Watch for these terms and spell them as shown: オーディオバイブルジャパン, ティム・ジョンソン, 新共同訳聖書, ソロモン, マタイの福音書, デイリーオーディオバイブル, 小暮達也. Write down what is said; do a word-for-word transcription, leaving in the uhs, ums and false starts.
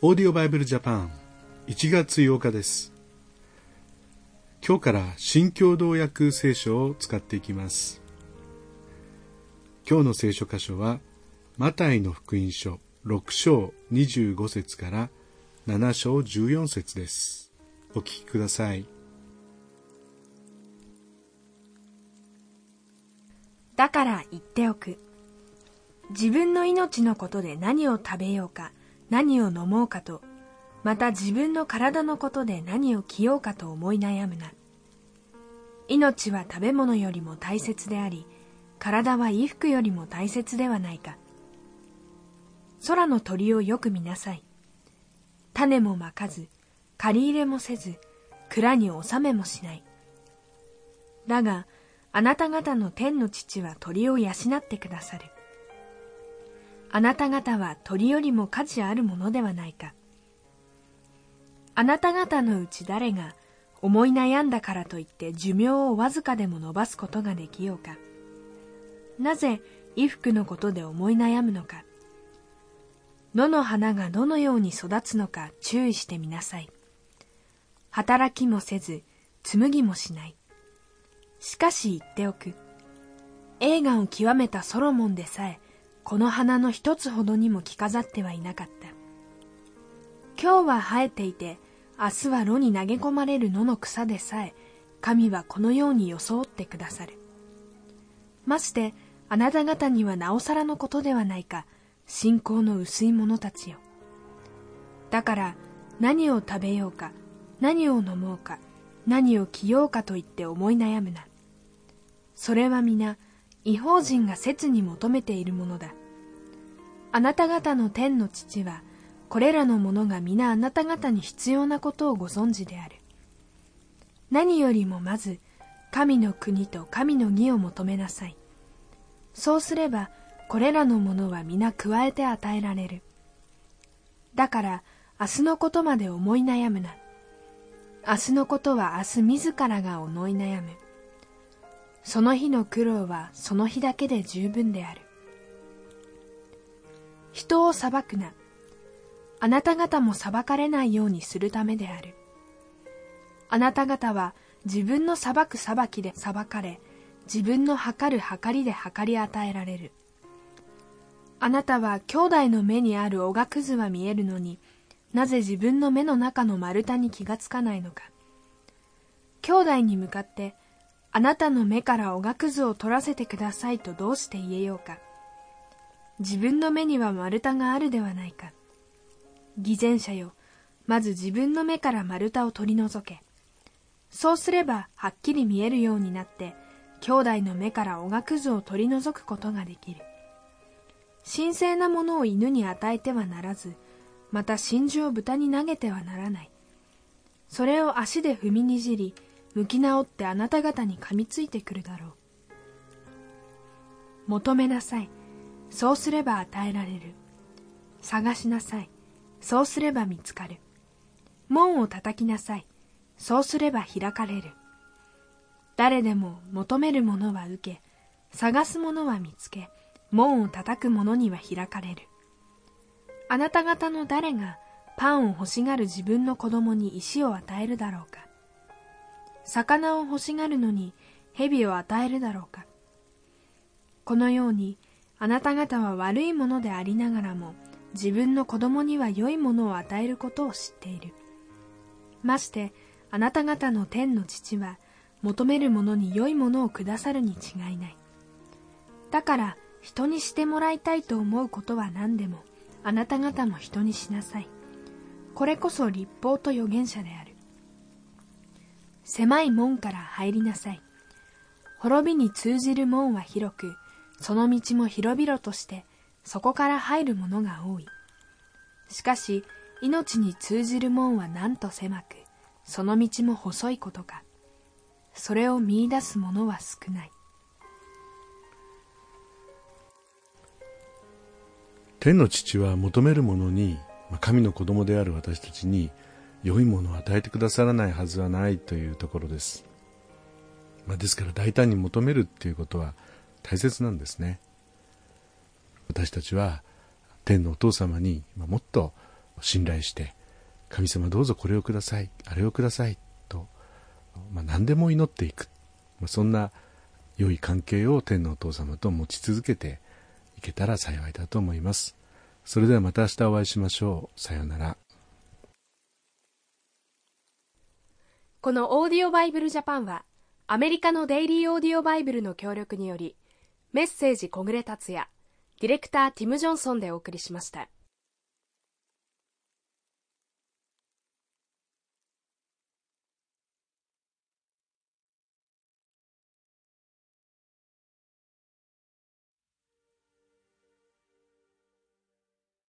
オーディオバイブルジャパンいちがつようかです。今日から新共同訳聖書を使っていきます。今日の聖書箇所はマタイの福音書ろくしょうにじゅうごせつからななしょうじゅうよんせつです。お聞きください。だから言っておく。自分の命のことで何を食べようか、何を飲もうかと、また自分の体のことで何を着ようかと思い悩むな。命は食べ物よりも大切であり、体は衣服よりも大切ではないか。空の鳥をよく見なさい。種もまかず、刈り入れもせず、蔵に収めもしない。だが、あなた方の天の父は鳥を養ってくださる。あなた方は鳥よりも価値あるものではないか。あなた方のうち誰が思い悩んだからといって寿命をわずかでも伸ばすことができようか。なぜ衣服のことで思い悩むのか。野の花がどのように育つのか注意してみなさい。働きもせず紡ぎもしない。しかし言っておく。栄華を極めたソロモンでさえこの花の一つほどにも着飾ってはいなかった。今日は生えていて、明日は炉に投げ込まれる野の草でさえ、神はこのように装ってくださる。まして、あなた方にはなおさらのことではないか、信仰の薄い者たちよ。だから、何を食べようか、何を飲もうか、何を着ようかといって思い悩むな。それは皆、異邦人が切に求めているものだ。あなた方の天の父は、これらのものが皆あなた方に必要なことをご存知である。何よりもまず、神の国と神の義を求めなさい。そうすれば、これらのものは皆加えて与えられる。だから、明日のことまで思い悩むな。明日のことは明日自らが思い悩む。その日の苦労はその日だけで十分である。人を裁くな。あなた方も裁かれないようにするためである。あなた方は自分の裁く裁きで裁かれ、自分の測る測りで測り与えられる。あなたは兄弟の目にあるおがくずは見えるのに、なぜ自分の目の中の丸太に気がつかないのか。兄弟に向かって、あなたの目からおがくずを取らせてくださいとどうして言えようか。自分の目には丸太があるではないか。偽善者よ、まず自分の目から丸太を取り除け。そうすればはっきり見えるようになって、兄弟の目からおがくずを取り除くことができる。神聖なものを犬に与えてはならず、また真珠を豚に投げてはならない。それを足で踏みにじり、向き直ってあなた方に噛みついてくるだろう。求めなさい。そうすれば与えられる。探しなさい。そうすれば見つかる。門を叩きなさい。そうすれば開かれる。誰でも求めるものは受け、探すものは見つけ、門を叩くものには開かれる。あなた方の誰がパンを欲しがる自分の子供に石を与えるだろうか。魚を欲しがるのに蛇を与えるだろうか。このようにあなた方は悪いものでありながらも自分の子供には良いものを与えることを知っている。ましてあなた方の天の父は求めるものに良いものをくださるに違いない。だから人にしてもらいたいと思うことは何でもあなた方も人にしなさい。これこそ律法と預言者である。狭い門から入りなさい。滅びに通じる門は広く、その道も広々として、そこから入る者が多い。しかし、命に通じる門はなんと狭く、その道も細いことか。それを見出す者は少ない。天の父は求める者に、神の子供である私たちに、良いものを与えてくださらないはずはないというところです。まあ、ですから大胆に求めるっていうことは大切なんですね。私たちは天のお父様にもっと信頼して、神様どうぞこれをください、あれをくださいと、まあ、何でも祈っていく、まあ、そんな良い関係を天のお父様と持ち続けていけたら幸いだと思います。それではまた明日お会いしましょう。さようなら。このオーディオバイブルジャパンは、アメリカのデイリーオーディオバイブルの協力により、メッセージ小暮達也、ディレクターティム・ジョンソンでお送りしました。